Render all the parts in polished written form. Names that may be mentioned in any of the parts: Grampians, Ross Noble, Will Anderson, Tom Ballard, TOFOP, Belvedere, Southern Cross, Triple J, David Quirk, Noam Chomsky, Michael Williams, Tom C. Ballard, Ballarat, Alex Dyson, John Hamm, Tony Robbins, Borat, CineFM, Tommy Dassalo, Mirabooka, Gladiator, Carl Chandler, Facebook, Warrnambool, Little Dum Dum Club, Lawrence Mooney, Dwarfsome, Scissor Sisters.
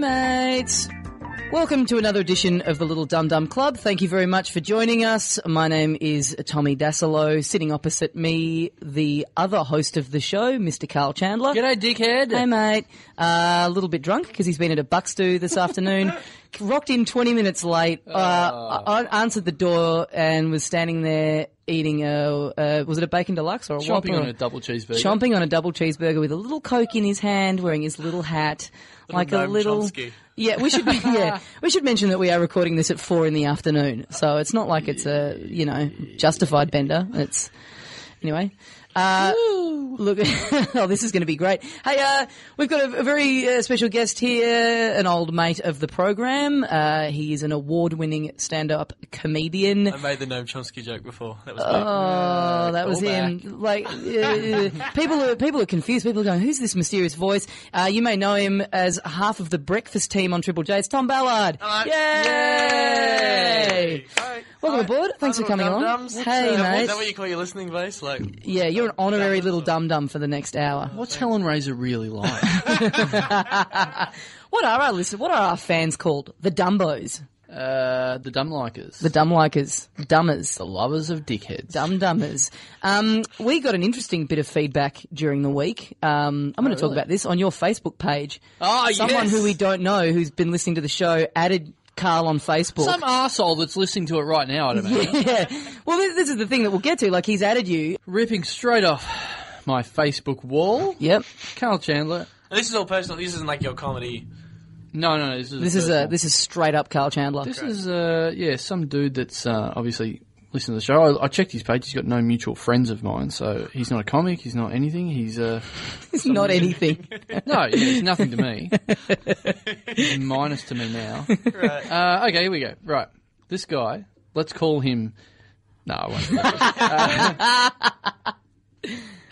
Hey mates! Welcome to another edition of the Little Dum Dum Club. Thank you very much for joining us. My name is Tommy Dassalo. Sitting opposite me, the other host of the show, Mr. Carl Chandler. G'day, dickhead. Hey mate. A little bit drunk because he's been at a buck stew this afternoon. Rocked in 20 minutes late. I answered the door and was standing there eating was it a bacon deluxe or a whopper? Chomping on a double cheeseburger. Chomping on a double cheeseburger with a little Coke in his hand, wearing his little hat. Chomsky. Yeah, we should mention that we are recording this at 4 PM, so it's not like it's a justified bender. It's anyway. Look, oh, this is going to be great. Hey, we've got a very special guest here, an old mate of the program. He is an award-winning stand-up comedian. I made the Noam Chomsky joke before. That was me. Oh, that was him. Back. Like people are confused. People are going, "Who's this mysterious voice?" You may know him as half of the breakfast team on Triple J. It's Tom Ballard. Hello. Yay! Yay. Hi. Welcome aboard. Thanks for coming along. Hey, mate. Is that what you call your listening voice? Like, yeah, you're an honorary little dum-dum for the next hour. What's Helen Razor really like? What are our fans called? The Dumbos. The Dumlikers. The Dumlikers. Dummers. The lovers of dickheads. Dum-dummers. We got an interesting bit of feedback during the week. I'm going to talk about this on your Facebook page. Oh, someone who we don't know who's been listening to the show added Carl on Facebook. Some arsehole that's listening to it right now, I'd imagine. Yeah. Well, this is the thing that we'll get to. Like, he's added you. Ripping straight off my Facebook wall. Yep. Carl Chandler. And this is all personal. This isn't like your comedy. No. This is straight up Carl Chandler. This Great. Is, some dude that's obviously listening to the show. I checked his page. He's got no mutual friends of mine, so he's not a comic. He's not anything. He's not anything. No, he's nothing to me. Minus to me now. Right. Okay, here we go. Right. This guy, let's call him... No, I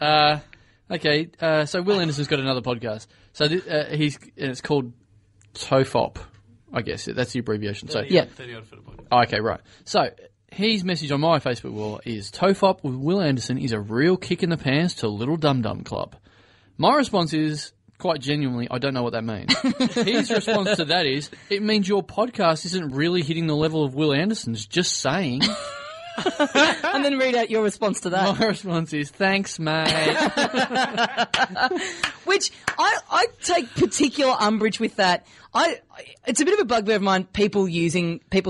won't. Okay, so Will Anderson's got another podcast. So it's called TOFOP, I guess. That's the abbreviation. 30 so, yeah. 30-odd for the podcast. Okay, right. So... His message on my Facebook wall is, TOFOP with Will Anderson is a real kick in the pants to Little Dum Dum Club. My response is, quite genuinely, I don't know what that means. His response to that is, it means your podcast isn't really hitting the level of Will Anderson's, just saying. And then read out your response to that. My response is, thanks, mate. Which I take particular umbrage with that. It's a bit of a bugbear of mine, people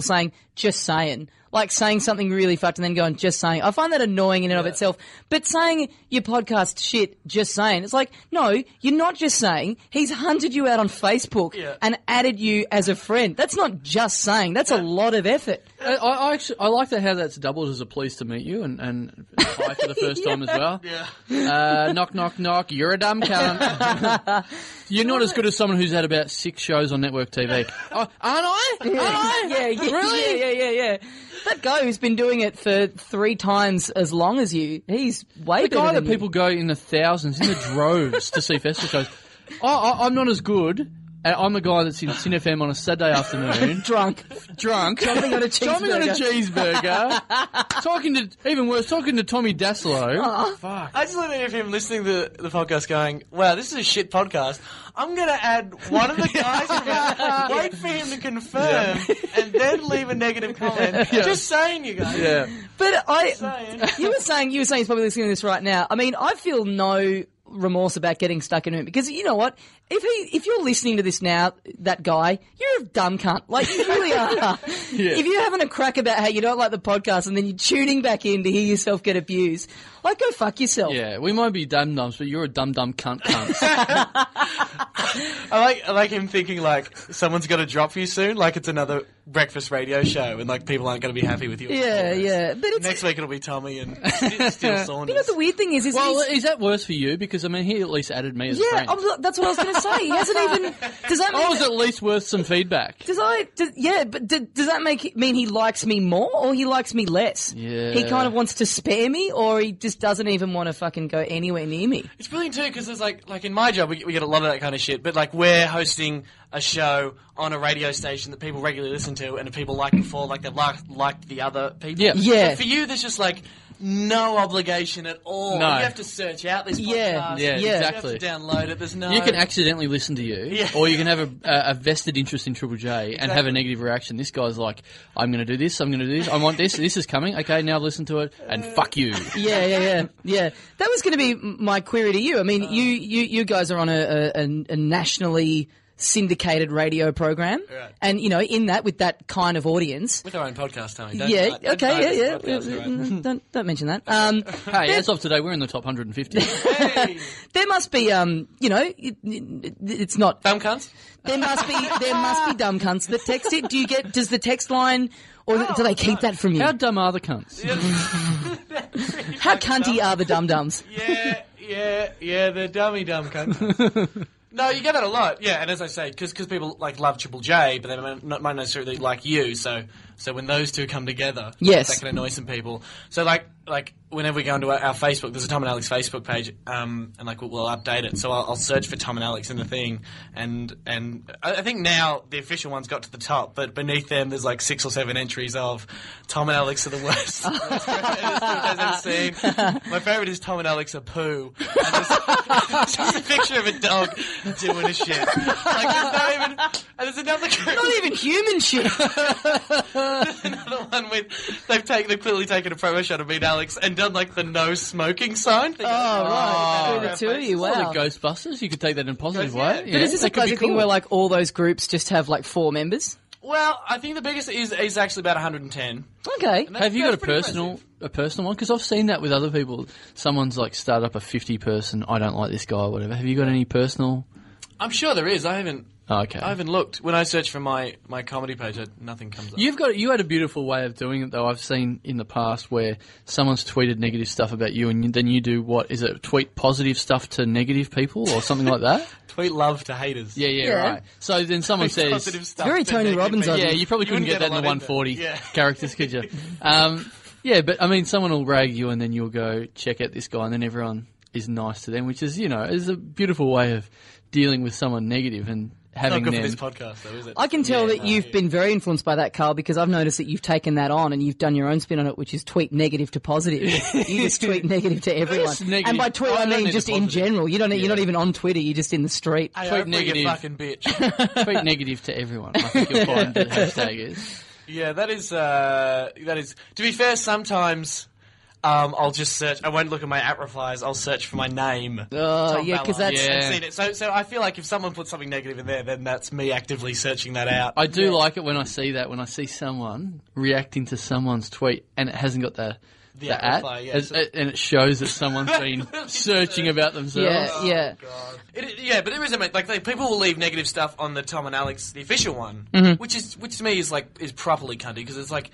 saying, just saying. Like saying something really fucked and then going, just saying. I find that annoying in and of itself. But saying your podcast shit, just saying. It's like, no, you're not just saying. He's hunted you out on Facebook and added you as a friend. That's not just saying. That's a lot of effort. I like that how that's doubled as a pleased to meet you and hi for the first time as well. Yeah. Knock, knock, knock. You're a dumb cunt. You're not as good as someone who's had about 6 shows on network TV. Oh, aren't I? Yeah. Aren't I? Yeah. Really? Yeah. That guy who's been doing it for 3 times as long as you, he's way better than you. The guy that people go in the thousands, in the droves to see festival shows. I'm not as good. I'm the guy that's in CineFM on a Saturday afternoon. Drunk. Chomping on a cheeseburger. Even worse, talking to Tommy Dassalo. Fuck. I just limited him listening to the podcast going, wow, this is a shit podcast. I'm going to add one of the guys from wait for him to confirm and then leave a negative comment. Yeah. Just saying, you guys. Yeah. But you were saying he's probably listening to this right now. I mean, I feel no remorse about getting stuck in it because you know what? If you're listening to this now, that guy, you're a dumb cunt. Like, you really are. Yeah. If you're having a crack about how you don't like the podcast and then you're tuning back in to hear yourself get abused, like, go fuck yourself. Yeah, we might be dum-dums, but you're a dum-dum cunt. I like him thinking, like, someone's got to drop you soon, like it's another breakfast radio show and, like, people aren't going to be happy with you. Yeah. But next week it'll be Tommy and Steel Saunders. You know what the weird thing is? Is that worse for you? Because, I mean, he at least added me as a friend. Yeah, that's what I was going to say. He hasn't even... Does that mean I was at least worth some feedback. Does that mean he likes me more or he likes me less? Yeah. He kind of wants to spare me or he just doesn't even want to fucking go anywhere near me. It's brilliant too because there's like in my job we get a lot of that kind of shit, but like we're hosting a show on a radio station that people regularly listen to and if people like before, like they've liked the other people. Yeah. So for you, there's just like no obligation at all. No. You have to search out this podcast. Yeah, exactly. You have to download it. There's no... You can accidentally listen to you, or you can have a vested interest in Triple J and have a negative reaction. This guy's like, I'm going to do this, I'm going to do this, I want this, this is coming, okay, now listen to it, and fuck you. Yeah. That was going to be my query to you. I mean, you guys are on a nationally... syndicated radio program, right. And you know, in that with that kind of audience, with our own podcast, Tommy. Don't mention that. Hey, as of today, we're in the top 150. Hey. There must be, you know, it's not dumb cunts. There must be dumb cunts that text it. Do you get? Does the text line, or do they keep that from you? How dumb are the cunts? How cunty are the dum dums? Yeah, the dumb cunts. No, you get that a lot, yeah. And as I say, because people like love Triple J, but they might not necessarily like you. So when those two come together, that can annoy some people. So like whenever we go into our Facebook, there's a Tom and Alex Facebook page, and like we'll update it. So I'll search for Tom and Alex in the thing, and I think now the official one's got to the top, but beneath them there's like 6 or 7 entries of Tom and Alex are the worst. My favourite is Tom and Alex are poo. It's just a picture of a dog doing a shit. Like there's not even, and there's another group. Not even human shit. There's another one with they've clearly taken a promo shot of me and Alex and done like the no smoking sign. Right. The two of you, wow. Like Ghostbusters, you could take that in a positive way. Yeah. But is this a classic thing where like all those groups just have like 4 members? Well, I think the biggest is actually about 110. Okay. Have you got a personal one? Because I've seen that with other people. Someone's like start up a 50-person, I don't like this guy or whatever. Have you got any personal? I'm sure there is. I haven't. Okay. I haven't looked. When I search for my comedy page, nothing comes up. You had a beautiful way of doing it, though. I've seen in the past where someone's tweeted negative stuff about you, and then you do what is it? Tweet positive stuff to negative people or something like that. Tweet love to haters. Yeah, right. So then someone says it's very Tony Robbins. Yeah, you probably couldn't get that in the 140 characters, could you? Yeah, but I mean, someone will rag you, and then you'll go check out this guy, and then everyone is nice to them, which is is a beautiful way of dealing with someone negative and. Having not good for this podcast, though, is it? I can tell that you've been very influenced by that, Carl, because I've noticed that you've taken that on and you've done your own spin on it, which is tweet negative to positive. You just tweet negative to everyone. And by tweet, I mean just in general. You don't. You're not even on Twitter. You're just in the street. Hey, tweet negative, fucking bitch. Tweet negative to everyone. I think you'll find the hashtag is. Yeah, that is. To be fair, sometimes. I'll just search. I won't look at my app replies. I'll search for my name. Oh, yeah, because that's... I've seen it. So I feel like if someone puts something negative in there, then that's me actively searching that out. I do like it when I see that, when I see someone reacting to someone's tweet and it hasn't got the app reply, and it shows that someone's been searching about themselves. Yeah. Oh, God. But there is a... Like, people will leave negative stuff on the Tom and Alex, the official one, which to me is properly cunty because it's like...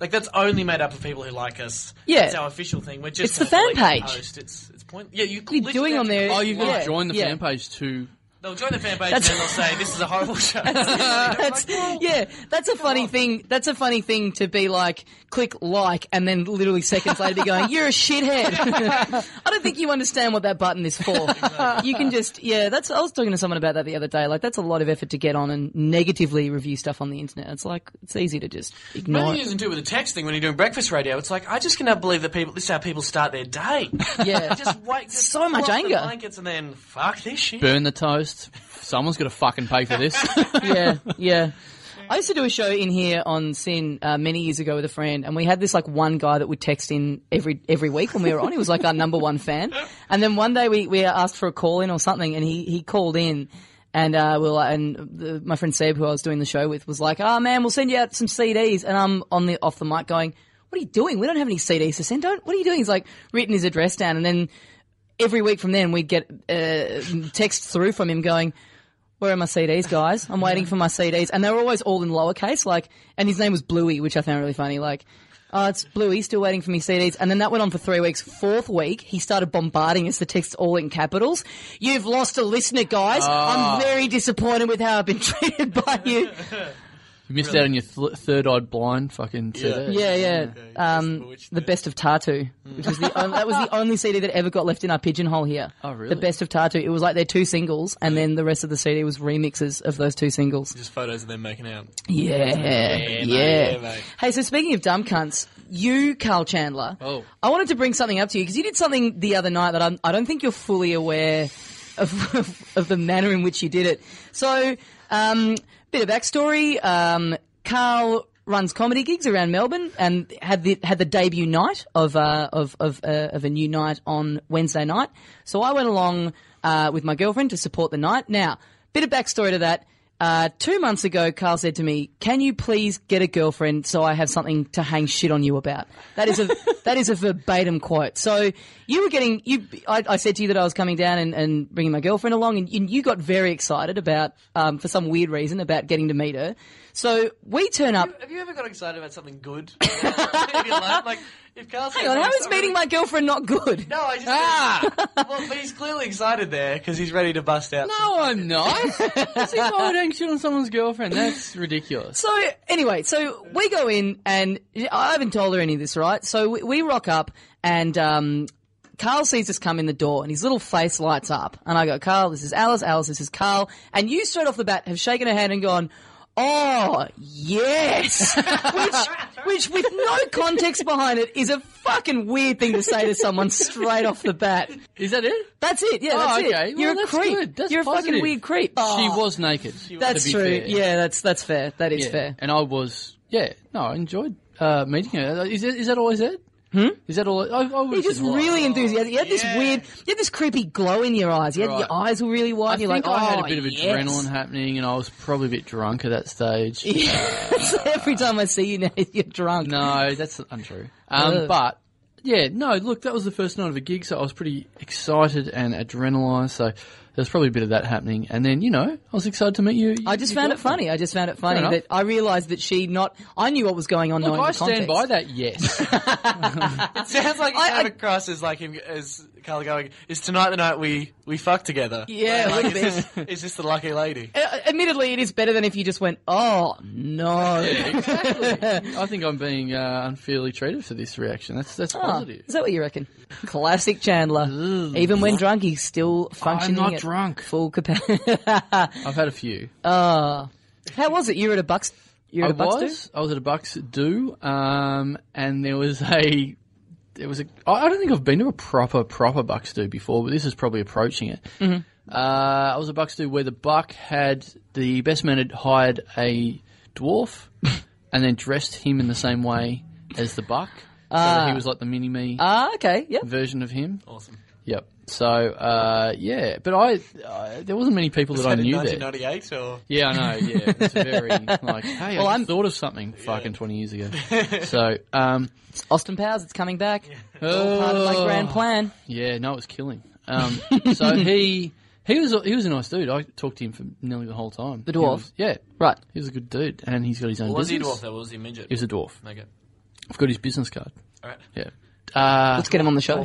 Like, that's only made up of people who like us. Yeah. It's our official thing. We're just it's the fan page. Post. It's point. Yeah, you're doing on there. Oh, you've got to join the fan page too. They'll join the fan page and they'll say, this is a horrible show. That's a funny thing. That's a funny thing to be like, click like, and then literally seconds later be going, you're a shithead. I don't think you understand what that button is for. Exactly. You can just, I was talking to someone about that the other day. Like, that's a lot of effort to get on and negatively review stuff on the internet. It's like, it's easy to just ignore. Maybe you can do it with a text thing when you're doing breakfast radio. It's like, I just cannot believe that this is how people start their day. Yeah. Just so much anger. Blankets and then, fuck this shit. Burn the toast. Someone's got to fucking pay for this. I used to do a show in here on Sin many years ago with a friend, and we had this like one guy that would text in every week when we were on. He was like our number one fan. And then one day we asked for a call in or something, and he called in. And my friend Seb, who I was doing the show with, was like, "Oh man, we'll send you out some CDs." And I'm off the mic going, "What are you doing? We don't have any CDs to send. What are you doing?" He's like written his address down, and then. Every week from then, we'd get texts through from him going, "Where are my CDs, guys? I'm waiting for my CDs." And they were always all in lowercase, like, and his name was Bluey, which I found really funny, like, "Oh, it's Bluey, still waiting for me CDs." And then that went on for 3 weeks. Fourth week, he started bombarding us the texts all in capitals. "You've lost a listener, guys. I'm very disappointed with how I've been treated by you." You missed out on your third-eyed blind fucking CD. Yeah. The Best of Tartu, which was the that was the only CD that ever got left in our pigeonhole here. Oh, really? The Best of Tartu. It was like their two singles, and then the rest of the CD was remixes of those two singles. Just photos of them making out. Yeah. Hey, so speaking of dumb cunts, you, Carl Chandler, I wanted to bring something up to you because you did something the other night that I don't think you're fully aware of the manner in which you did it. So... bit of backstory. Carl runs comedy gigs around Melbourne and had the debut night of a new night on Wednesday night. So I went along with my girlfriend to support the night. Now, bit of backstory to that. 2 months ago, Carl said to me, "Can you please get a girlfriend so I have something to hang shit on you about?" That is a verbatim quote. So you were getting you. I said to you that I was coming down and bringing my girlfriend along, and you got very excited about for some weird reason about getting to meet her. So we turn up. Have you ever got excited about something good? Like, if Carl says, hang on, how is meeting my girlfriend not good? No, I just... Well, but he's clearly excited there because he's ready to bust out. No, I'm not. See, why would I hang shit on someone's girlfriend? That's ridiculous. So, anyway, we go in and I haven't told her any of this, right? So we rock up and Carl sees us come in the door and his little face lights up. And I go, "Carl, this is Alice. Alice, this is Carl." And you straight off the bat have shaken her hand and gone... Oh, yes! which with no context behind it is a fucking weird thing to say to someone straight off the bat. Is that it? That's it, yeah, that's it. You're a creep. You're positive. A fucking weird creep. Oh. She was naked. That's true. Fair. Yeah, that's fair. That is fair. And I was, I enjoyed meeting her. Is that always it? Hmm? Is that all? I you just really enthusiastic. You had this weird, you had this creepy glow in your eyes. You had your eyes were really wide. You're like, I had a bit of adrenaline happening, and I was probably a bit drunk at that stage. Every time I see you now, you're drunk. No, that's untrue. But yeah, no. Look, that was the first night of a gig, so I was pretty excited and adrenalised. So. There's probably a bit of that happening. And then, I was excited to meet you. I just found it funny that I realised that I knew what was going on. Look, I stand by that, yes. It sounds like it came across as like him, as Carl going, is tonight the night we fuck together? Yeah, like, is this the lucky lady? Admittedly, it is better than if you just went, oh, no. Yeah, exactly. I think I'm being unfairly treated for this reaction. That's positive. Is that what you reckon? Classic Chandler. Even when drunk, he's still functioning. I'm not drunk. Full capacity. I've had a few. How was it? You were at a Bucks. I was at a Bucks do, and there was a. There was a. I don't think I've been to a proper Bucks do before, but this is probably approaching it. Mm-hmm. I was at a Bucks do where the buck had the best man had hired a dwarf, and then dressed him in the same way as the buck. So that he was like the mini-me version of him. Awesome. Yep. So, but there wasn't many people that I knew there. 1998 or? Yeah, I know, yeah. It's very, like, hey, I thought of something fucking 20 years ago. So, it's Austin Powers, it's coming back. Yeah. All part of my grand plan. Yeah, no, it was killing. So he was a nice dude. I talked to him for nearly the whole time. The dwarf? Right. He was a good dude, and he's got his own business. Was he a dwarf, though? Was he a midget? He was a dwarf. Okay. I've got his business card. All right. Yeah. Let's get him on the show.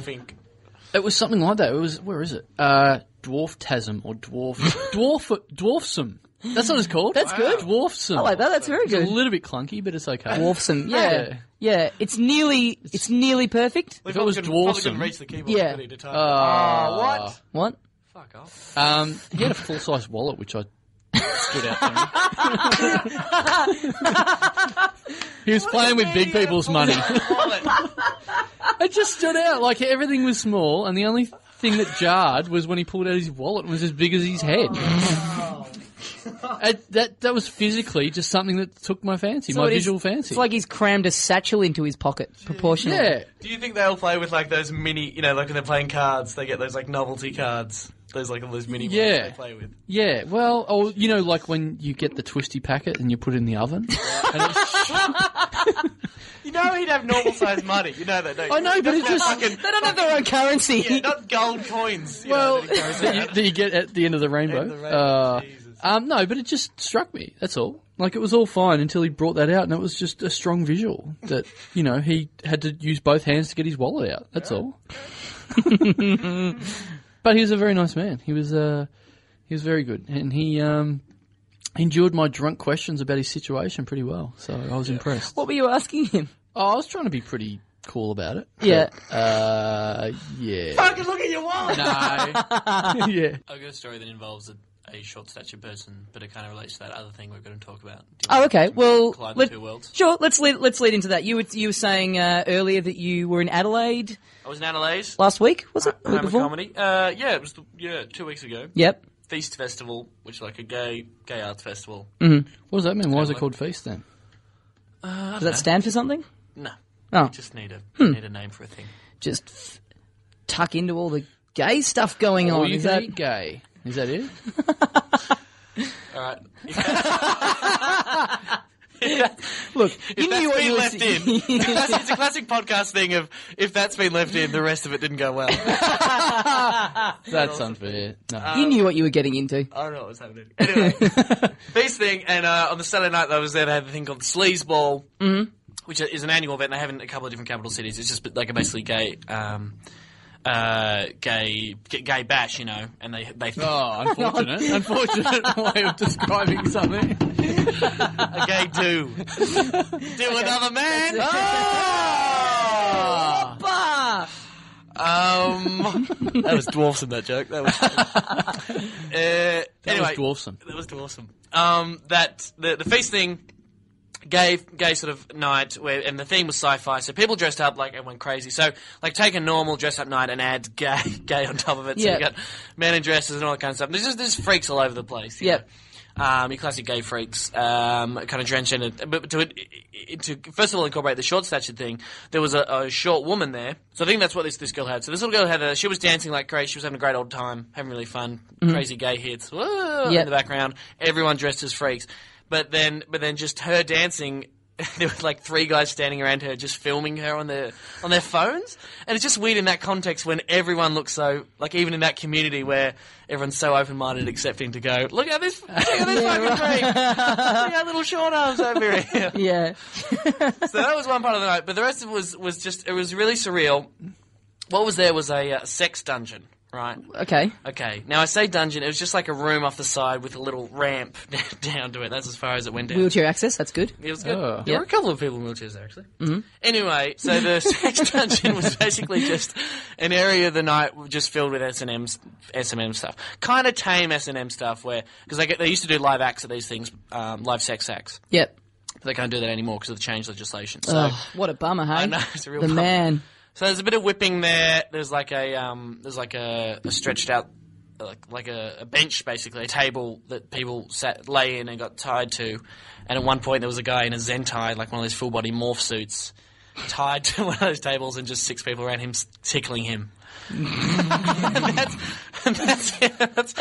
It was something like that. It was, where is it? Dwarftasm or Dwarfsome. That's what it's called. That's good. Dwarfsome. I like that. That's very good. It's a little bit clunky, but it's okay. Dwarfsome. Yeah. Yeah. It's nearly perfect. If it was Dwarfsome. Couldn't reach the keyboard. Yeah. What? Fuck off. He had a full-size wallet, which I stood out to me. He was playing with big people's money. It just stood out. Like, everything was small, and the only thing that jarred was when he pulled out his wallet and was as big as his head. That was physically just something that took my fancy, fancy. It's like he's crammed a satchel into his pocket, proportionally. Yeah. Do you think they'll play with, like, those mini, like when they're playing cards, they get those, like, novelty cards? There's like all those mini ones they play with. Yeah, well, or like when you get the twisty packet and you put it in the oven. And he'd have normal sized money. You know that, don't you? I know, but it's just they don't have their own currency. Yeah, not gold coins. That you get at the end of the rainbow. No, but it just struck me. That's all. Like, it was all fine until he brought that out, and it was just a strong visual that he had to use both hands to get his wallet out. That's all. But he was a very nice man. He was very good, and he endured my drunk questions about his situation pretty well, so I was impressed. What were you asking him? Oh, I was trying to be pretty cool about it. Yeah. Yeah. Fucking look at your wallet! No. Yeah. I've got a story that involves a short-statured person, but it kind of relates to that other thing we're going to talk about. Oh, okay. Well, sure. Let's lead into that. You were saying earlier that you were in Adelaide. I was in Adelaide last week. Was it? Week before? Comedy. Yeah, it was. 2 weeks ago. Yep. Feast Festival, which is like a gay arts festival. Mm-hmm. What does that mean? Why is it called Feast then? Does that stand for something? No. Oh. We just need a name for a thing. Just tuck into all the gay stuff going on. Is that gay? Is that it? All right. Look, if that's been left in, it's a classic podcast thing of if that's been left in, the rest of it didn't go well. That's unfair. No. You knew what you were getting into. I don't know what was happening. Anyway, this thing, and on the Saturday night that I was there, they had a thing called the Sleaze Ball, which is an annual event. They have in a couple of different capital cities. It's just like a basically gay... gay bash, you know, and they unfortunate way of describing something. A gay do okay. Another man. Oh! That was dwarfsome. That joke. That was. Anyway, that was dwarfsome. That the feast thing. Gay sort of night, and the theme was sci-fi, so people dressed up like and went crazy. So, like, take a normal dress-up night and add gay on top of it. So you got men in dresses and all that kind of stuff. There's freaks all over the place. You know? Your classic gay freaks, kind of drenched in it. But to first of all incorporate the short-statured thing, there was a short woman there. So I think that's what this girl had. So this little girl had she was dancing like crazy. She was having a great old time, having really fun, crazy gay hits. Whoa, in the background, everyone dressed as freaks. But then, just her dancing. There were like three guys standing around her, just filming her on their phones. And it's just weird in that context when everyone looks so like, even in that community where everyone's so open-minded, and accepting to go. Look at this fucking freak! Look at our little short arms over here. Yeah. So that was one part of the night, but the rest of it was just it was really surreal. What was there was a sex dungeon. Right. Okay. Now, I say dungeon, it was just like a room off the side with a little ramp down to it. That's as far as it went down. Wheelchair access, that's good. It was good. Oh. There were a couple of people in wheelchairs there, actually. Mm-hmm. Anyway, so the sex dungeon was basically just an area of the night just filled with S&M stuff. Kind of tame S&M stuff where... Because they used to do live acts at these things, live sex acts. Yep. But they can't do that anymore because of the change legislation. So, what a bummer, hey? I know, it's a real bummer. The man... So there's a bit of whipping there. There's like a stretched out like a bench basically, a table that people lay in and got tied to. And at one point there was a guy in a zentai, like one of those full body morph suits, tied to one of those tables, and just six people around him tickling him. That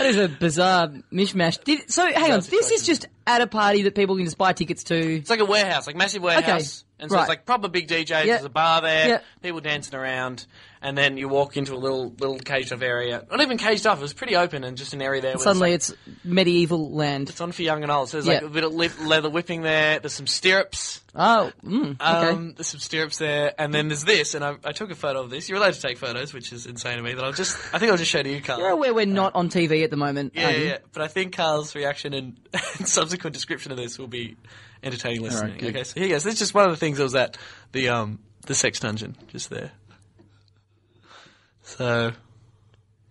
is a bizarre mishmash. This is just at a party that people can just buy tickets to. It's like a warehouse, like massive warehouse. Okay. And so it's like proper big DJs, there's a bar there, people dancing around, and then you walk into a little caged-off area. Not even caged-off, it was pretty open and just an area there. Suddenly it's medieval land. It's on for young and old, so there's like a bit of leather whipping there, there's some stirrups. Oh, okay. There's some stirrups there, and then there's this, and I took a photo of this. You're allowed to take photos, which is insane to me, that I think I'll just show to you, Carl. You're aware we're not on TV at the moment. Yeah, but I think Carl's reaction and subsequent description of this will be... entertaining listening. Right, okay, so here goes. This is just one of the things that was at the sex dungeon, just there. So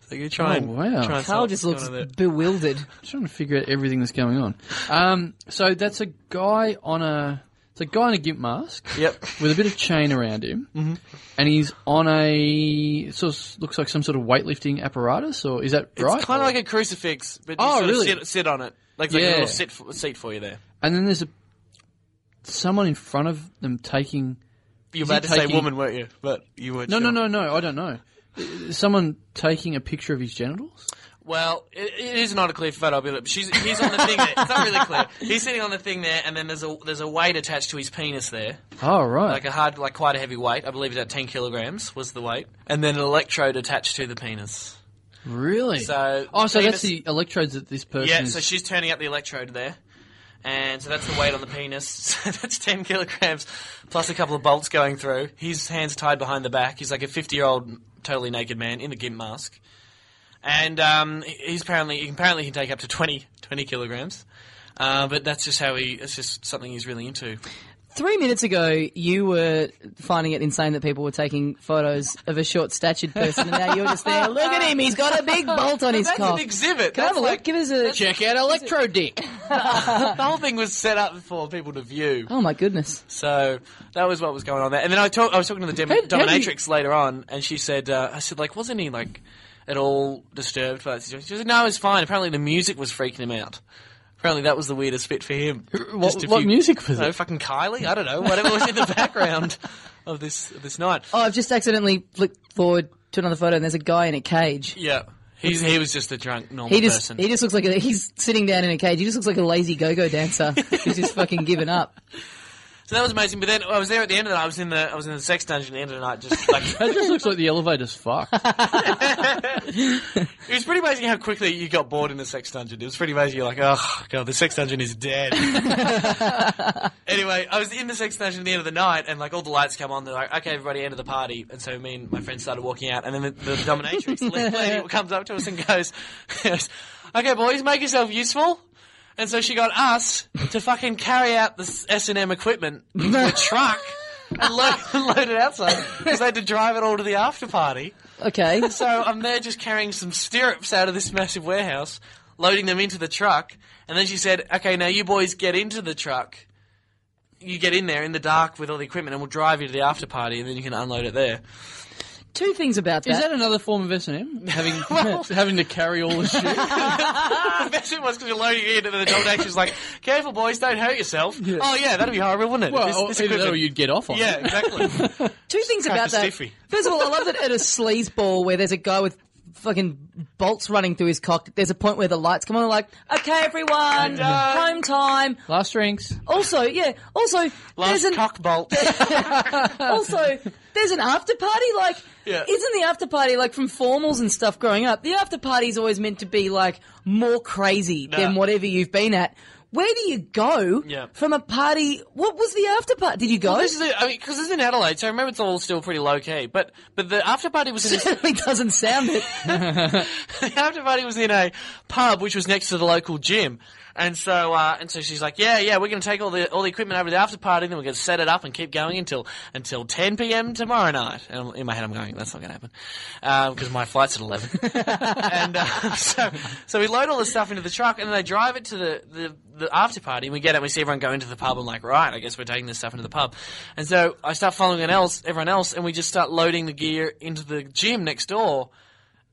you try try and Carl just looks bewildered. I'm trying to figure out everything that's going on. So that's a guy on a gimp mask. Yep. With a bit of chain around him, and he's on a sort of looks like some sort of weightlifting apparatus, or is that right? It's kind of like a crucifix, but you sort of sit on it, like a little seat for you there. And then there's a. Someone in front of them taking... You were about to say woman, weren't you? But you weren't No, I don't know. Someone taking a picture of his genitals? Well, it is not a clear photo, but he's on the thing there. It's not really clear. He's sitting on the thing there, and then there's a weight attached to his penis there. Oh, right. Like quite a heavy weight. I believe it's about 10 kilograms was the weight. And then an electrode attached to the penis. Really? So that's the electrodes that this person... Yeah, so she's turning up the electrode there. And so that's the weight on the penis. So that's 10 kilograms, plus a couple of bolts going through. His hands tied behind the back. He's like a 50-year-old, totally naked man in a gimp mask. And he can take up to 20 kilograms. But that's just how he. It's just something he's really into. 3 minutes ago, you were finding it insane that people were taking photos of a short-statured person, and now you're just there. Look at him; he's got a big bolt on his cock. That's an exhibit. Can I have a look? Give us a check out, electro dick. The whole thing was set up for people to view. Oh my goodness! So that was what was going on there. And then I was talking to the dominatrix later on, and she said, "I said, like, wasn't he like at all disturbed by that situation?" She said, "No, it was fine. Apparently, the music was freaking him out." Apparently that was the weirdest bit for him. What music was it? Fucking Kylie? I don't know. Whatever was in the background of this night. Oh, I've just accidentally flicked forward to another photo and there's a guy in a cage. Yeah. He was just a drunk normal person. He just looks like he's sitting down in a cage. He just looks like a lazy go-go dancer who's just fucking given up. So that was amazing. But then I was there at the end of the night. I was in the sex dungeon at the end of the night. Just like that just looks like the elevator's fucked. It was pretty amazing how quickly you got bored in the sex dungeon. It was pretty amazing. You're like, oh god, the sex dungeon is dead. Anyway, I was in the sex dungeon at the end of the night, and like all the lights come on. They're like, okay, everybody, end of the party. And so me and my friend started walking out, and then the dominatrix lady comes up to us and goes, okay, boys, make yourself useful. And so she got us to fucking carry out this S&M equipment in the truck and load it outside because they had to drive it all to the after party. Okay. So I'm there just carrying some stirrups out of this massive warehouse, loading them into the truck, and then she said, okay, now you boys get into the truck. You get in there in the dark with all the equipment and we'll drive you to the after party and then you can unload it there. Two things about that. Is that another form of S&M? Having to carry all the shit? The best it was because you're loading it in and the dominatrix was like, careful boys, don't hurt yourself. Yeah. Oh yeah, that'd be horrible, wouldn't it? Well, or you'd get off on it. Yeah, exactly. Two things about that. Stiffy. First of all, I love that at a sleazeball where there's a guy with fucking bolts running through his cock, there's a point where the lights come on, like, okay, everyone, home time. Last drinks. Also, last cock bolt. Also, there's an after party, like, isn't the after party, like, from formals and stuff growing up, the after party's always meant to be, like, more crazy than whatever you've been at. Where do you go from a party? What was the after party? Did you go? Well, because it's in Adelaide, so I remember it's all still pretty low key. But the after party was certainly doesn't sound it. The after party was in a pub which was next to the local gym, and so she's like, yeah, we're going to take all the equipment over to the after party, and then we're going to set it up and keep going until 10 p.m. tomorrow night. And in my head, I'm going, that's not going to happen because my flight's at 11. And so we load all the stuff into the truck, and then they drive it to the after party, and we get it, and we see everyone go into the pub, and like, right, I guess we're taking this stuff into the pub. And so I start following everyone else, and we just start loading the gear into the gym next door,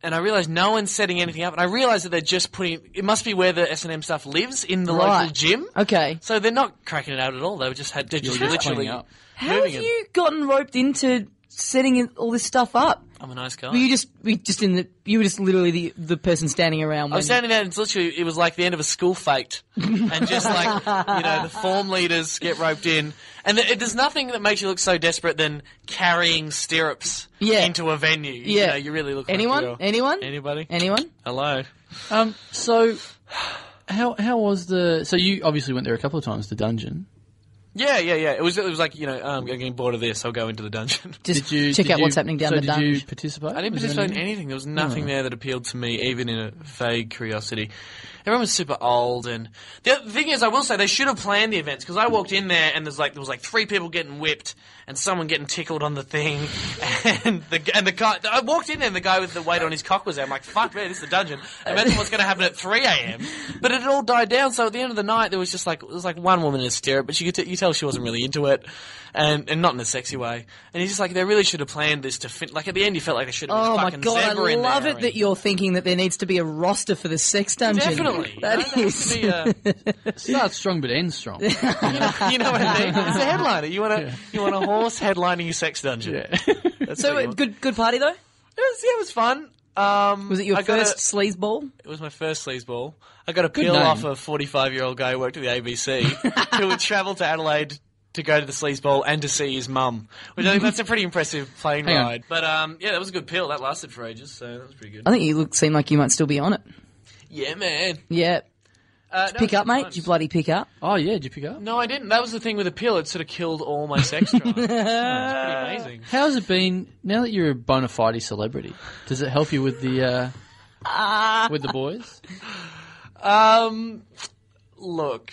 and I realise no one's setting anything up, and I realise that they're just putting, it must be where the S&M stuff lives, in the local gym. Okay. So they're not cracking it out at all, they're just literally how have you gotten roped into setting all this stuff up? I'm a nice guy. You were just literally the person standing around. I was standing there, and it was like the end of a school fete, and just like the form leaders get roped in, and there's nothing that makes you look so desperate than carrying stirrups into a venue. Yeah, you really look. Anybody? Hello. So, how was the? So you obviously went there a couple of times. The dungeon. Yeah. It was like, I'm getting bored of this, I'll go into the dungeon. Just check out what's happening down the dungeon. Did you participate? I didn't participate in anything. There was nothing there that appealed to me, even in a vague curiosity. Everyone was super old, and the thing is, I will say, they should have planned the events, because I walked in there and there was three people getting whipped and someone getting tickled on the thing, and the guy, I walked in there and the guy with the weight on his cock was there. I'm like, fuck man, this is the dungeon. Imagine what's going to happen at 3 a.m. But it all died down, so at the end of the night, there was just like, it was like one woman in a stirrup, but you could tell she wasn't really into it, and not in a sexy way. And he's just like, they really should have planned this to fit. Like at the end, you felt like they should have been a fucking zebra in there. Oh my god, I love it that you're thinking that there needs to be a roster for the sex dungeon. Definitely. That is. Starts strong but ends strong. you know what I mean? It's a headliner. You want a horse headlining your sex dungeon. Yeah. So good party though? It was fun. Was it your first sleaze ball? It was my first sleaze ball. I got a peel off a 45-year-old guy who worked at the ABC who would travel to Adelaide to go to the sleaze ball and to see his mum. Which I think that's a pretty impressive plane ride. But that was a good peel. That lasted for ages, so that was pretty good. I think you seem like you might still be on it. Yeah, man. Yeah. Pick up, mate? Did you bloody pick up? Oh, yeah. Did you pick up? No, I didn't. That was the thing with the pill. It sort of killed all my sex drive. It's pretty amazing. How's it been, now that you're a bona fide celebrity, does it help you with the boys? Look,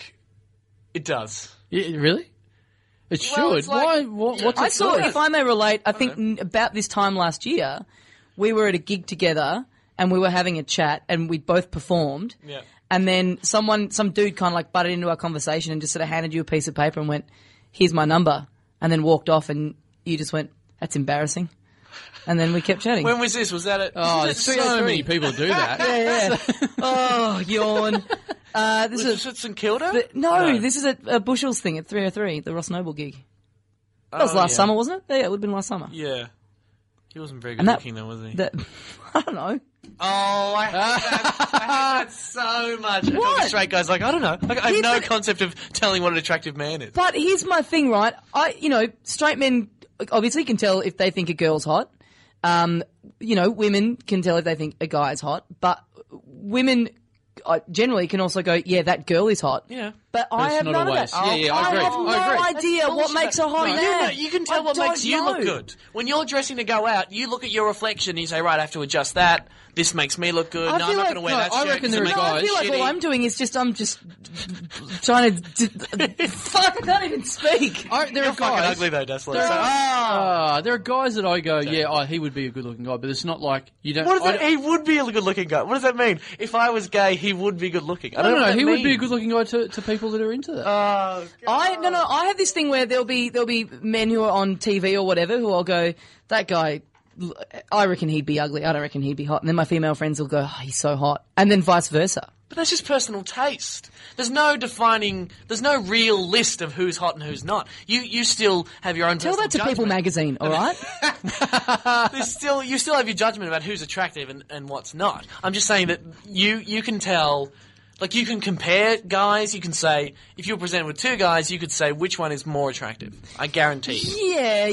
it does. Yeah, really? It should. Well, like, what's I saw, if I may relate, I think about this time last year, we were at a gig together and we were having a chat and we both performed. Yeah. And then some dude kind of like butted into our conversation and just sort of handed you a piece of paper and went, "Here's my number," and then walked off and you just went, "That's embarrassing." And then we kept chatting. When was this? Was that it? Oh, there's so many people do that. Yeah. Oh, yawn. Was this at St Kilda? No, this is a Bushels thing at 303, the Ross Noble gig. That was last summer, wasn't it? Yeah, it would have been last summer. Yeah. He wasn't very good looking though, was he? I don't know. Oh, I hate that so much. What? And all the straight guys I don't know. Like, I have no concept of telling what an attractive man is. But here's my thing, right? Straight men obviously can tell if they think a girl's hot. Women can tell if they think a guy's hot. But women generally can also go, yeah, that girl is hot. Yeah. But I have none of that. Yeah, I agree. I have no idea what makes a hot man. No, you can tell what makes you look good. When you're dressing to go out, you look at your reflection and you say, right, I have to adjust that. This makes me look good. I'm not going to wear that shirt. I reckon there are guys. I feel like all I'm doing is I'm just trying to... Fuck, I can't even speak. You're fucking ugly though, Dassler. There are guys that I go, he would be a good-looking guy, but it's not like you don't... What does that... He would be a good-looking guy. What does that mean? If I was gay, he would be good-looking. I don't know. He would be a good-looking guy to people that are into that. Oh, I have this thing where there'll be men who are on TV or whatever who I'll go, that guy, I reckon he'd be ugly. I don't reckon he'd be hot. And then my female friends will go, oh, he's so hot. And then vice versa. But that's just personal taste. There's no defining. There's no real list of who's hot and who's not. You still have your own. Tell that to judgment. People Magazine, all right? You still have your judgment about who's attractive and what's not. I'm just saying that you can tell. Like, you can compare guys, you can say, if you were presented with two guys, you could say which one is more attractive. I guarantee.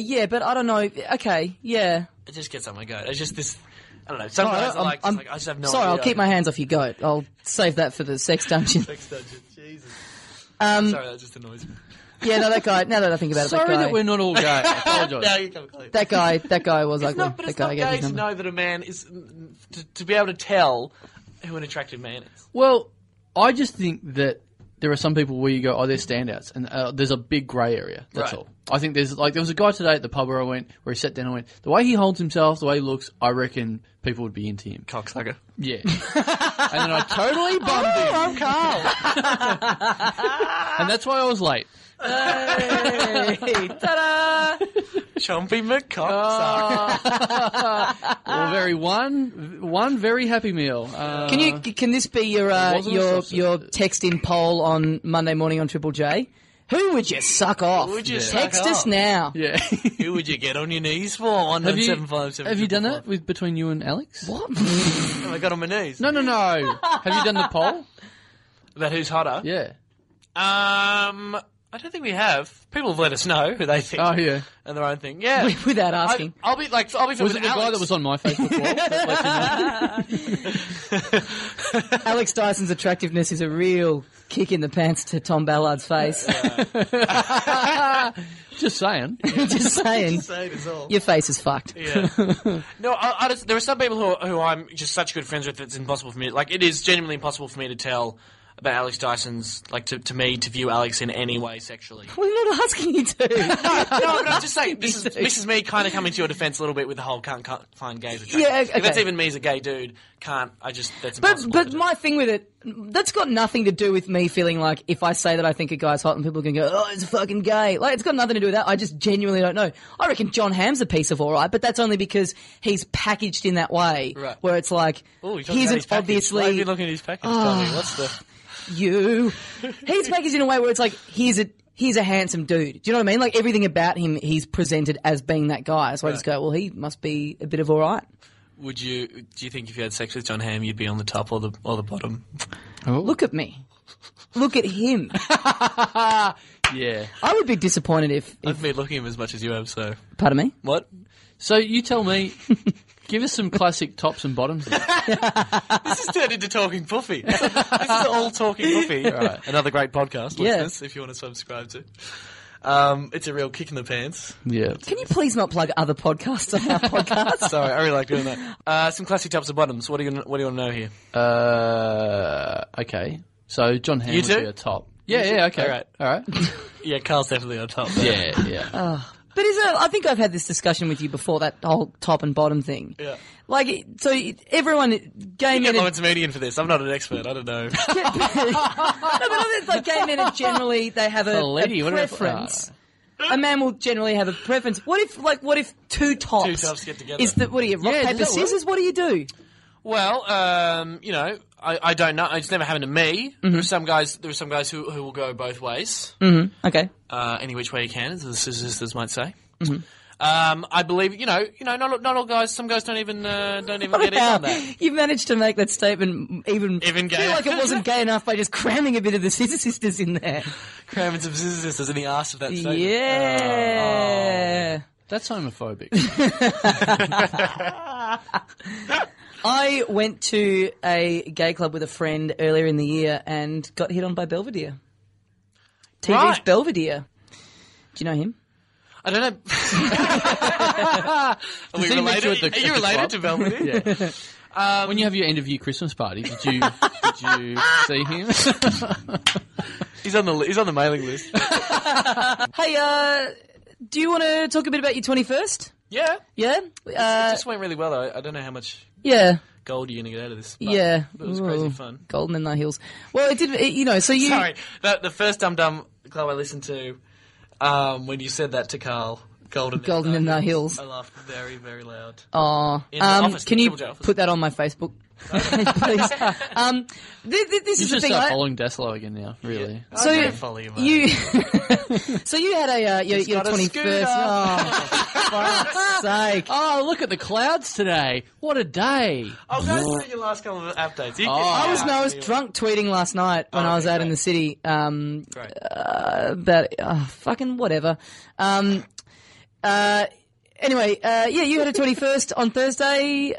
Yeah, but I don't know. Okay, yeah. It just gets on my goat. It's just this, I don't know. Some guys I just have no idea. Sorry, I'll keep my hands off your goat. I'll save that for the sex dungeon. Sex dungeon, Jesus. Sorry, that just annoys me. Yeah, no, that guy, now that I think about it, sorry that we're not all gay. I apologise. No, you come clean. That guy was ugly. Not, but that it's guy not gay to know that a man is, to be able to tell who an attractive man is. Well... I just think that there are some people where you go, oh, they're standouts, and there's a big grey area. That's all. I think there was a guy today at the pub where I went, where he sat down and went, the way he holds himself, the way he looks, I reckon people would be into him. Cocksucker. Yeah. And then I totally bummed him. I'm Carl. And that's why I was late. Hey, ta-da! Chompy McCocksucker. Or very one very happy meal. Can this be your text in poll on Monday morning on Triple J? Who would you suck off? Text us now. Yeah. Who would you get on your knees for? 197577. Have you done that between you and Alex? What? I got on my knees. No. Have you done the poll about who's hotter? Yeah. I don't think we have. People have let us know who they think. Oh, yeah. And their own thing. Yeah. Without asking. I'll be was it the guy that was on my Facebook wall? that lets Alex Dyson's attractiveness is a real kick in the pants to Tom Ballard's face. Just saying. Just saying is all. Your face is fucked. Yeah. No, there are some people who I'm just such good friends with that it's impossible for me. Like, it is genuinely impossible for me to tell... about Alex Dyson's, like, to view Alex in any way sexually. We're not asking you to. No, but I'm just saying, this is me kind of coming to your defence a little bit with the whole can't find gays attractive. Yeah, okay. If that's even me as a gay dude, that's impossible. But my thing with it, that's got nothing to do with me feeling like if I say that I think a guy's hot and people are going to go, oh, it's fucking gay. Like, it's got nothing to do with that. I just genuinely don't know. I reckon John Hamm's a piece of all right, but that's only because he's packaged in that way where it's like, ooh, he's obviously... Why are you looking at his package, Tommy? What's the... He's packaged in a way where it's like he's a handsome dude. Do you know what I mean? Like everything about him, he's presented as being that guy. So I just go, well, he must be a bit of all right. Do you think if you had sex with John Hamm, you'd be on the top or the bottom? Oh. Look at me. Look at him. Yeah, I would be disappointed if I've been looking at him as much as you have. So pardon me. What? So you tell me. Give us some classic tops and bottoms. This has turned into Talking Puffy. This is all Talking Puffy. Right. Another great podcast, listeners, if you want to subscribe to. It's a real kick in the pants. Yeah. Can you please not plug other podcasts on our podcast? Sorry, I really like doing that. Some classic tops and bottoms. What do you want to know here? Okay. So John Ham would be a top. Yeah, okay. All right. Yeah, Carl's definitely on top. Yeah. But I think I've had this discussion with you before, that whole top and bottom thing. Yeah. Like, so everyone... You get Lawrence Mooney in for this. I'm not an expert. I don't know. No, but it's like gay men generally, they have a preference. A man will generally have a preference. What if two tops get together? What do you, rock, paper, scissors? What do you do? Well, I don't know. It's never happened to me. Mm-hmm. There are some guys who will go both ways. Mm-hmm. Okay. Any which way you can, as the Scissor Sisters might say. Mm-hmm. I believe not all guys. Some guys don't even get in on that. You managed to make that statement even gay. Feel like it wasn't gay enough by just cramming a bit of the Scissor Sisters in there. Cramming some Scissor Sisters in the arse of that statement. Yeah, that's homophobic. I went to a gay club with a friend earlier in the year and got hit on by Belvedere. TV's right. Belvedere. Do you know him? I don't know. Are we related? Are you related to Belvedere? Yeah. When you have your end of year Christmas party, did you see him? He's on the mailing list. Hey, do you want to talk a bit about your 21st? Yeah. It just went really well, though. I don't know how much. Yeah. Gold you're going to get out of this. Yeah. It was crazy fun. Golden in the hills. Well, it did. Sorry, the first Dum Dum Club I listened to. When you said that to Carl, golden in the hills. I laughed very, very loud. Oh, can you put that on my Facebook, please? This is the thing. You should start following Dassalo again now. Really. Yeah. So you had your 21st. Oh, for fuck's sake! Oh, look at the clouds today. What a day! I was going through your last couple of updates. I was drunk tweeting last night when I was out in the city. About fucking whatever. Anyway, you had a 21st on Thursday.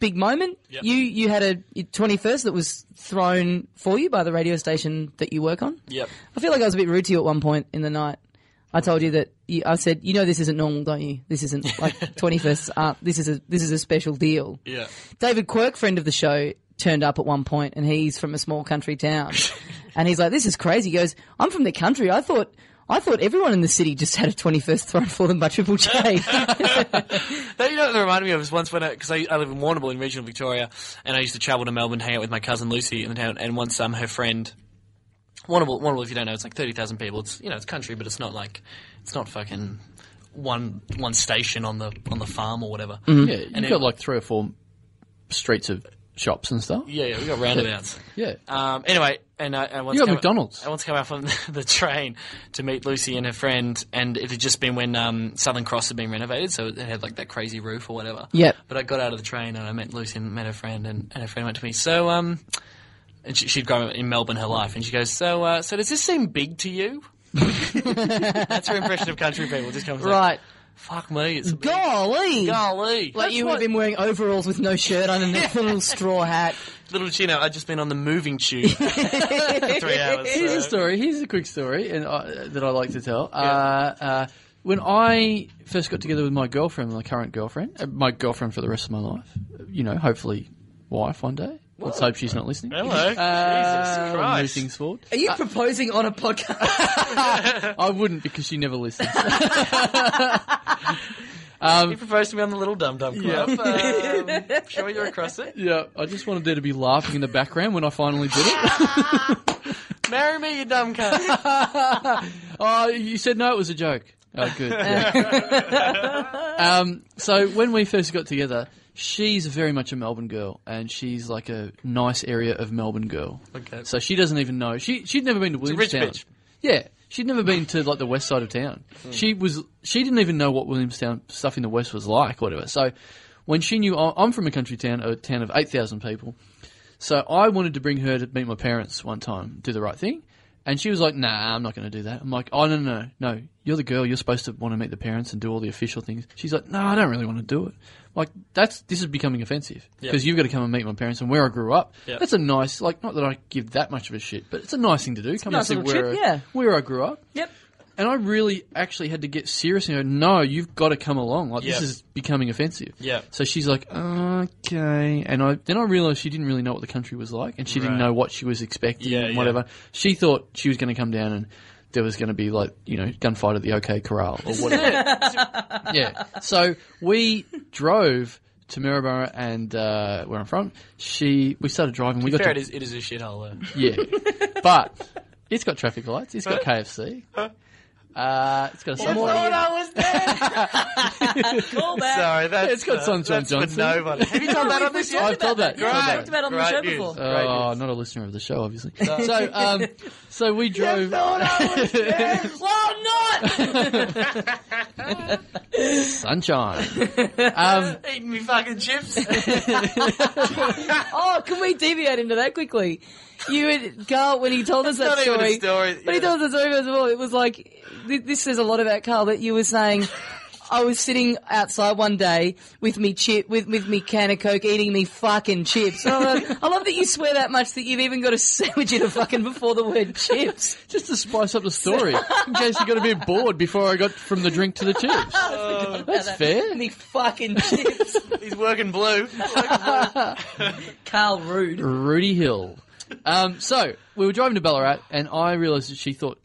Big moment. Yep. You had a 21st that was thrown for you by the radio station that you work on. Yep. I feel like I was a bit rude to you at one point in the night. I told you that I said, you know, this isn't normal, don't you? This isn't like 21sts. This is a special deal. Yeah. David Quirk, friend of the show, turned up at one point, and he's from a small country town, and he's like, "This is crazy." He goes, "I'm from the country. I thought everyone in the city just had a 21st thrown for them by Triple J." That, you know what that reminded me of is once when, because I live in Warrnambool in regional Victoria, and I used to travel to Melbourne, hang out with my cousin Lucy in the town, and once her friend, Warrnambool, if you don't know, it's like 30,000 people. It's, it's country, but it's not fucking one station on the farm or whatever. Mm-hmm. Yeah, you've got like three or four streets of shops and stuff. Yeah, we got roundabouts. Yeah. Anyway, and I once you got McDonald's. I once came out from the train to meet Lucy and her friend, and it had just been when Southern Cross had been renovated, so it had like that crazy roof or whatever. Yeah. But I got out of the train and I met Lucy and met her friend, and her friend went to me, so and she'd grown up in Melbourne her life, and she goes, so does this seem big to you? That's her impression of country people. Just comes right. Like, fuck me, it's a big... Golly! Like you would have been wearing overalls with no shirt on and a little straw hat. Little chino, I'd just been on the moving tube for 3 hours. Here's a quick story that I like to tell. Yeah. When I first got together with my girlfriend for the rest of my life, hopefully wife one day. Whoa. Let's hope she's not listening. Hello. Jesus Christ. Move things forward. Are you proposing on a podcast? I wouldn't, because she never listens. He proposed to me on the Little Dum Dum Club. Yep. I'm sure you're across it. Yeah, I just wanted there to be laughing in the background when I finally did it. Marry me, you dumb cunt. Oh, you said no, it was a joke. Oh, good. Yeah. So when we first got together... She's very much a Melbourne girl, and she's like a nice area of Melbourne girl. Okay. So she doesn't even know. She'd never been to Williamstown. It's a rich bitch. Yeah. She'd never been to like the west side of town. Mm. She didn't even know what Williamstown stuff in the west was like, whatever. So when she knew I'm from a country town, a town of 8,000 people, so I wanted to bring her to meet my parents one time, do the right thing. And she was like, nah, I'm not going to do that. I'm like, oh, no, you're the girl. You're supposed to want to meet the parents and do all the official things. She's like, no, I don't really want to do it. Like, this is becoming offensive because you've got to come and meet my parents and where I grew up. Yep. That's a nice, like, not that I give that much of a shit, but it's a nice thing to do. Come and see where I grew up. Yep. And I really actually had to get serious and go, no, you've got to come along. Like, this is becoming offensive. Yeah. So she's like, okay. And then I realised she didn't really know what the country was like, and she didn't know what she was expecting and whatever. She thought she was going to come down and there was going to be, like, you know, gunfight at the OK Corral or whatever. So we drove to Mirabooka and where I'm from. We started driving. To be fair, it is a shithole, though. Yeah. But it's got traffic lights. It's got KFC. It's got a sunshine. I was there. Call back. Sorry, it's got Sunshine Johnson. Nobody. Have you told that on the show? I've told that. Great. I've talked about on the show before. Oh, not a listener of the show, obviously. No. So we drove. You thought I was there. Well, not Sunshine. Eating me fucking chips. Oh, can we deviate into that quickly? You and Carl, when he told us that story, when he told us the story before, it was like, this says a lot about Carl, that you were saying, I was sitting outside one day with me can of Coke, eating me fucking chips. And I love that you swear that much that you've even got a sandwich in a fucking before the word chips. Just to spice up the story, in case you got a bit bored before I got from the drink to the chips. That's fair. Me fucking chips. He's working blue. Carl Rude. Rudy Hill. So we were driving to Ballarat, and I realised that she thought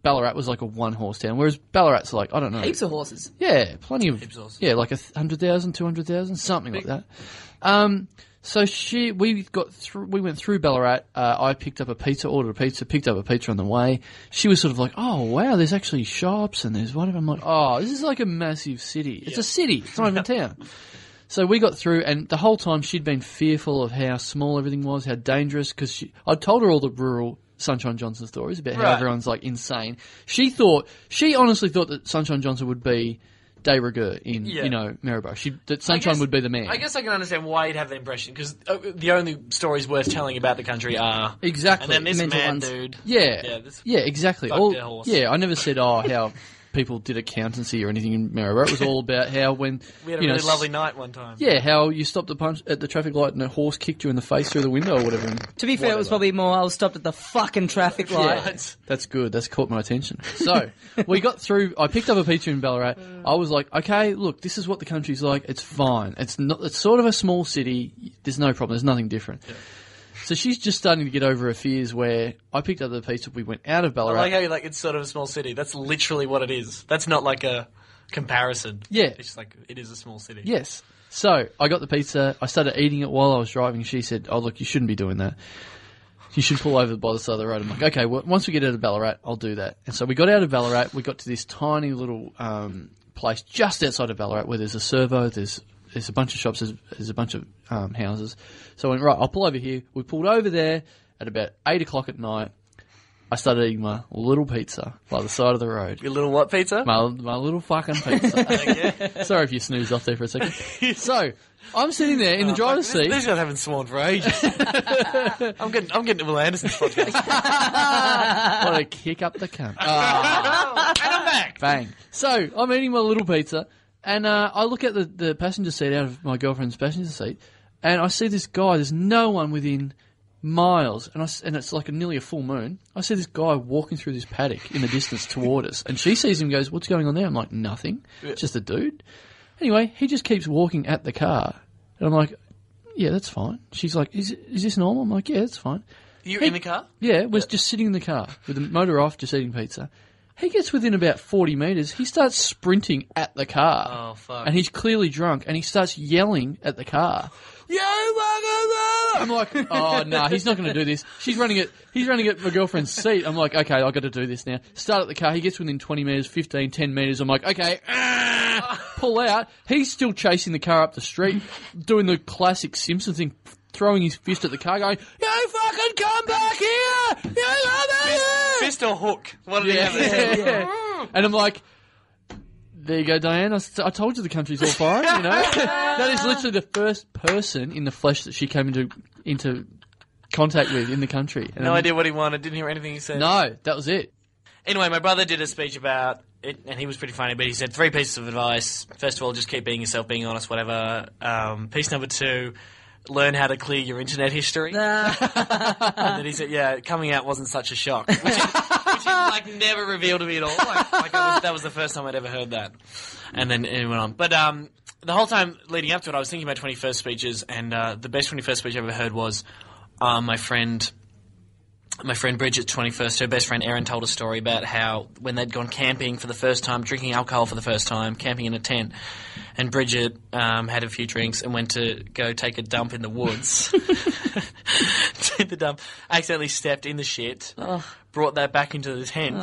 Ballarat was like a one-horse town, whereas Ballarat's like, I don't know. Heaps of horses. Yeah, plenty of. Heaps of horses. Yeah, like 100,000, 200,000, something like that. So we went through Ballarat. I ordered a pizza, picked up a pizza on the way. She was sort of like, oh, wow, there's actually shops and there's whatever. I'm like, oh, this is like a massive city. It's a city. It's not even a town. So we got through, and the whole time she'd been fearful of how small everything was, how dangerous, because I'd told her all the rural Sunshine Johnson stories about how everyone's, like, insane. She honestly thought that Sunshine Johnson would be de rigueur in, you know, Maribor. That Sunshine would be the man. I guess I can understand why you'd have the impression, because the only stories worth telling about the country are... Exactly. And then this man, dude. Yeah. Yeah, exactly. Fucked a horse. Yeah, I never said, how... people did accountancy or anything in Maribor. It was all about how when... We had a really lovely night one time. Yeah, how you stopped at the traffic light and a horse kicked you in the face through the window or whatever. To be fair, it was probably more, I was stopped at the fucking traffic light. Yeah, that's good. That's caught my attention. So, we got through... I picked up a pizza in Ballarat. I was like, okay, look, this is what the country's like. It's fine. It's sort of a small city. There's no problem. There's nothing different. Yeah. So she's just starting to get over her fears where I picked up the pizza, we went out of Ballarat. I like how you're like, it's sort of a small city. That's literally what it is. That's not like a comparison. Yeah. It's just like, it is a small city. Yes. So I got the pizza. I started eating it while I was driving. She said, oh, look, you shouldn't be doing that. You should pull over by the side of the road. I'm like, okay, well, once we get out of Ballarat, I'll do that. And so we got out of Ballarat. We got to this tiny little place just outside of Ballarat where there's a servo, there's a bunch of shops, there's a bunch of houses. So I went, right, I'll pull over here. We pulled over there at about 8 o'clock at night. I started eating my little pizza by the side of the road. Your little what pizza? My little fucking pizza. Sorry if you snoozed off there for a second. So I'm sitting there in the driver's seat. These guys haven't sworn for ages. I'm getting to Will Anderson's podcast. What a kick up the cunt. And I'm back. Bang. So I'm eating my little pizza. And I look at the passenger seat out of my girlfriend's passenger seat, and I see this guy. There's no one within miles, and it's like nearly a full moon. I see this guy walking through this paddock in the distance toward us, and she sees him and goes, what's going on there? I'm like, nothing. It's just a dude. Anyway, he just keeps walking at the car, and I'm like, yeah, that's fine. She's like, is this normal? I'm like, yeah, that's fine. You're in the car? Yeah, was just sitting in the car with the motor off, just eating pizza. He gets within about 40 metres. He starts sprinting at the car. Oh, fuck. And he's clearly drunk, and he starts yelling at the car. I'm like, oh, nah, he's not going to do this. He's running at my girlfriend's seat. I'm like, okay, I've got to do this now. Start at the car. He gets within 20 metres, 15, 10 metres. I'm like, okay, pull out. He's still chasing the car up the street, doing the classic Simpson thing, throwing his fist at the car, going, you fucking come back here! You fist or hook? What did he have there? Yeah. And I'm like, there you go, Diane. I told you the country's all fine, you know? That is literally the first person in the flesh that she came into contact with in the country. And no idea what he wanted. Didn't hear anything he said. No, that was it. Anyway, my brother did a speech about it, and he was pretty funny, but he said 3 pieces of advice. First of all, just keep being yourself, being honest, whatever. Piece number 2... learn how to clear your internet history. And then he said, yeah, coming out wasn't such a shock. Which like never revealed to me at all. That was the first time I'd ever heard that. And then it went on. But the whole time leading up to it, I was thinking about 21st speeches, and the best 21st speech I ever heard was my friend Bridget's 21st, her best friend Erin told a story about how when they'd gone camping for the first time, drinking alcohol for the first time, camping in a tent, and Bridget had a few drinks and went to go take a dump in the woods. Did the dump. Accidentally stepped in the shit, brought that back into the tent.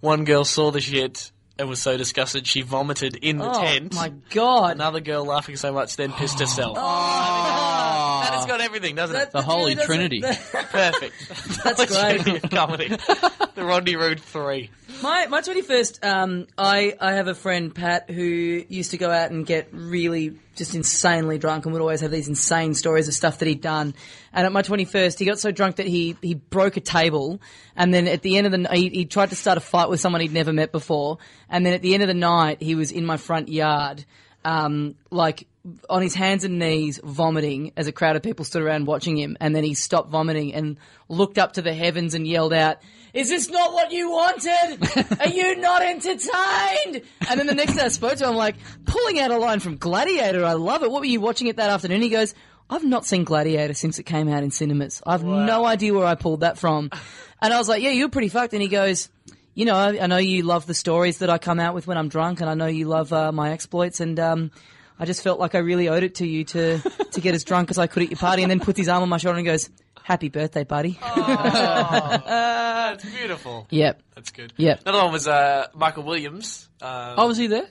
One girl saw the shit and was so disgusted she vomited in the tent. Oh, my God. Another girl laughing so much then pissed herself. That has got everything, doesn't it? The Holy Trinity. Perfect. That's great. Trinity of comedy. The Rodney Rood 3. My 21st, I have a friend, Pat, who used to go out and get really just insanely drunk and would always have these insane stories of stuff that he'd done. And at my 21st, he got so drunk that he broke a table. And then at the end of the night, he tried to start a fight with someone he'd never met before. And then at the end of the night, he was in my front yard, on his hands and knees, vomiting as a crowd of people stood around watching him. And then he stopped vomiting and looked up to the heavens and yelled out, "Is this not what you wanted? Are you not entertained?" And then the next day I spoke to him, like, pulling out a line from Gladiator. I love it. "What were you watching it that afternoon?" He goes, "I've not seen Gladiator since it came out in cinemas. I've no idea where I pulled that from." And I was like, "Yeah, you're pretty fucked." And he goes, "You know, I know you love the stories that I come out with when I'm drunk, and I know you love my exploits, and I just felt like I really owed it to you to get as drunk as I could at your party." And then puts his arm on my shoulder and goes, "Happy birthday, buddy." Oh, that's beautiful. Yep. That's good. Yep. Another one was Michael Williams. Oh, was he there?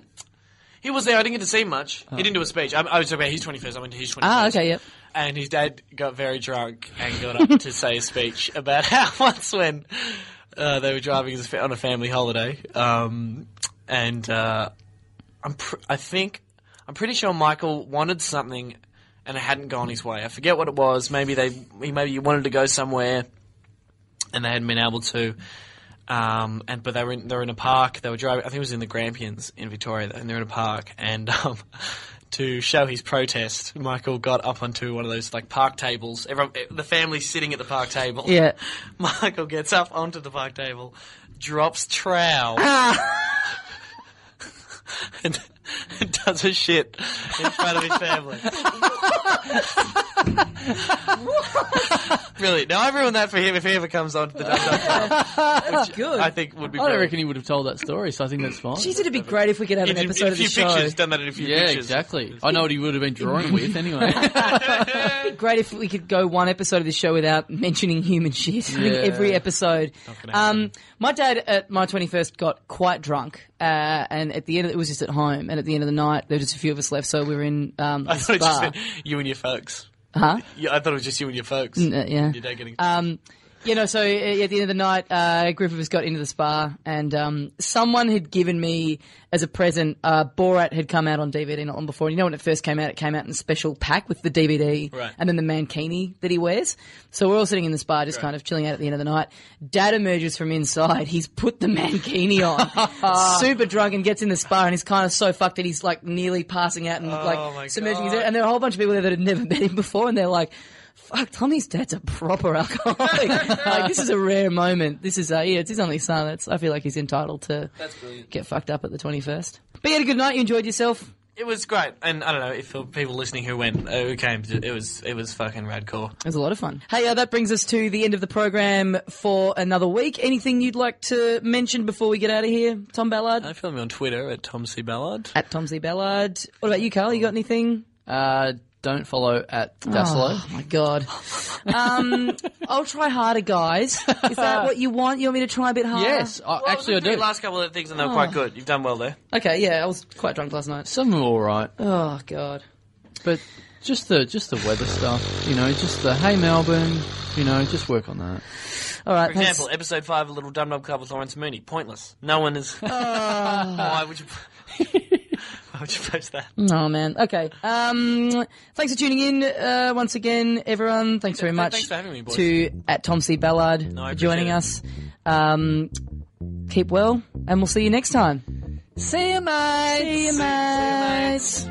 He was there. I didn't get to see much. Oh. He didn't do a speech. I was talking about his 21st. I went to his 21st. Ah, okay, yep. And his dad got very drunk and got up to say a speech about how once when they were driving on a family holiday, I'm pretty sure Michael wanted something and it hadn't gone his way. I forget what it was. Maybe he wanted to go somewhere and they hadn't been able to. But they were in a park. They were driving. I think it was in the Grampians in Victoria, and they're in a park. And to show his protest, Michael got up onto one of those like park tables. The family's sitting at the park table. Yeah. Michael gets up onto the park table, drops trowel, and does a shit in front of his family. Brilliant. Now, I've ruined that for him if he ever comes on to the Dum Dum Club. That's good. I think would be great. I don't reckon he would have told that story, so I think that's fine. Jeez, it'd be great if we could have an episode of the show. Done that in a few pictures. Yeah, exactly. I know what he would have been drawing with anyway. It'd be great if we could go one episode of the show without mentioning human shit. Yeah. I think every episode. My dad at my 21st got quite drunk. And at the end, it was just at home. And at the end of the night, there were just a few of us left, so we were in this bar. I thought it was just you and your folks. Huh? Yeah, I thought it was just you and your folks. Yeah. Your dad getting... so at the end of the night, a group of us got into this bar, and someone had given me as a present, Borat had come out on DVD not long before. You know, when it first came out, it came out in a special pack with the DVD and then the mankini that he wears. So we're all sitting in this bar just kind of chilling out at the end of the night. Dad emerges from inside. He's put the mankini on, super drunk, and gets in this bar, and he's kind of so fucked that he's like nearly passing out and submerging his head. And there are a whole bunch of people there that had never met him before, and they're like, "Fuck, Tommy's dad's a proper alcoholic." Like, this is a rare moment. This is, it's his only son. I feel like he's entitled to get fucked up at the 21st. But you had a good night. You enjoyed yourself. It was great. And I don't know, if for people listening who went, who came, it was fucking radcore. It was a lot of fun. Hey, that brings us to the end of the program for another week. Anything you'd like to mention before we get out of here, Tom Ballard? Follow me on Twitter at Tom C. Ballard. At Tom C. Ballard. What about you, Carl? You got anything? Don't follow at Dassalo. Oh, my God. I'll try harder, guys. Is that what you want? You want me to try a bit harder? Yes, I do. The last couple of things and they were quite good. You've done well there. Okay, yeah, I was quite drunk last night. Some were all right. Oh, God. But just the weather stuff, you know, just the, hey, Melbourne, you know, just work on that. All right. For example, episode 5 of Little Dum Dum Club with Lawrence Mooney. Pointless. No one is... Why would you... Why would you post that? Oh, man. Okay. Thanks for tuning in once again, everyone. Thanks very much. Thanks for having me, boys. To at Tom C. Ballard for joining us. Keep well, and we'll see you next time. See you, mates.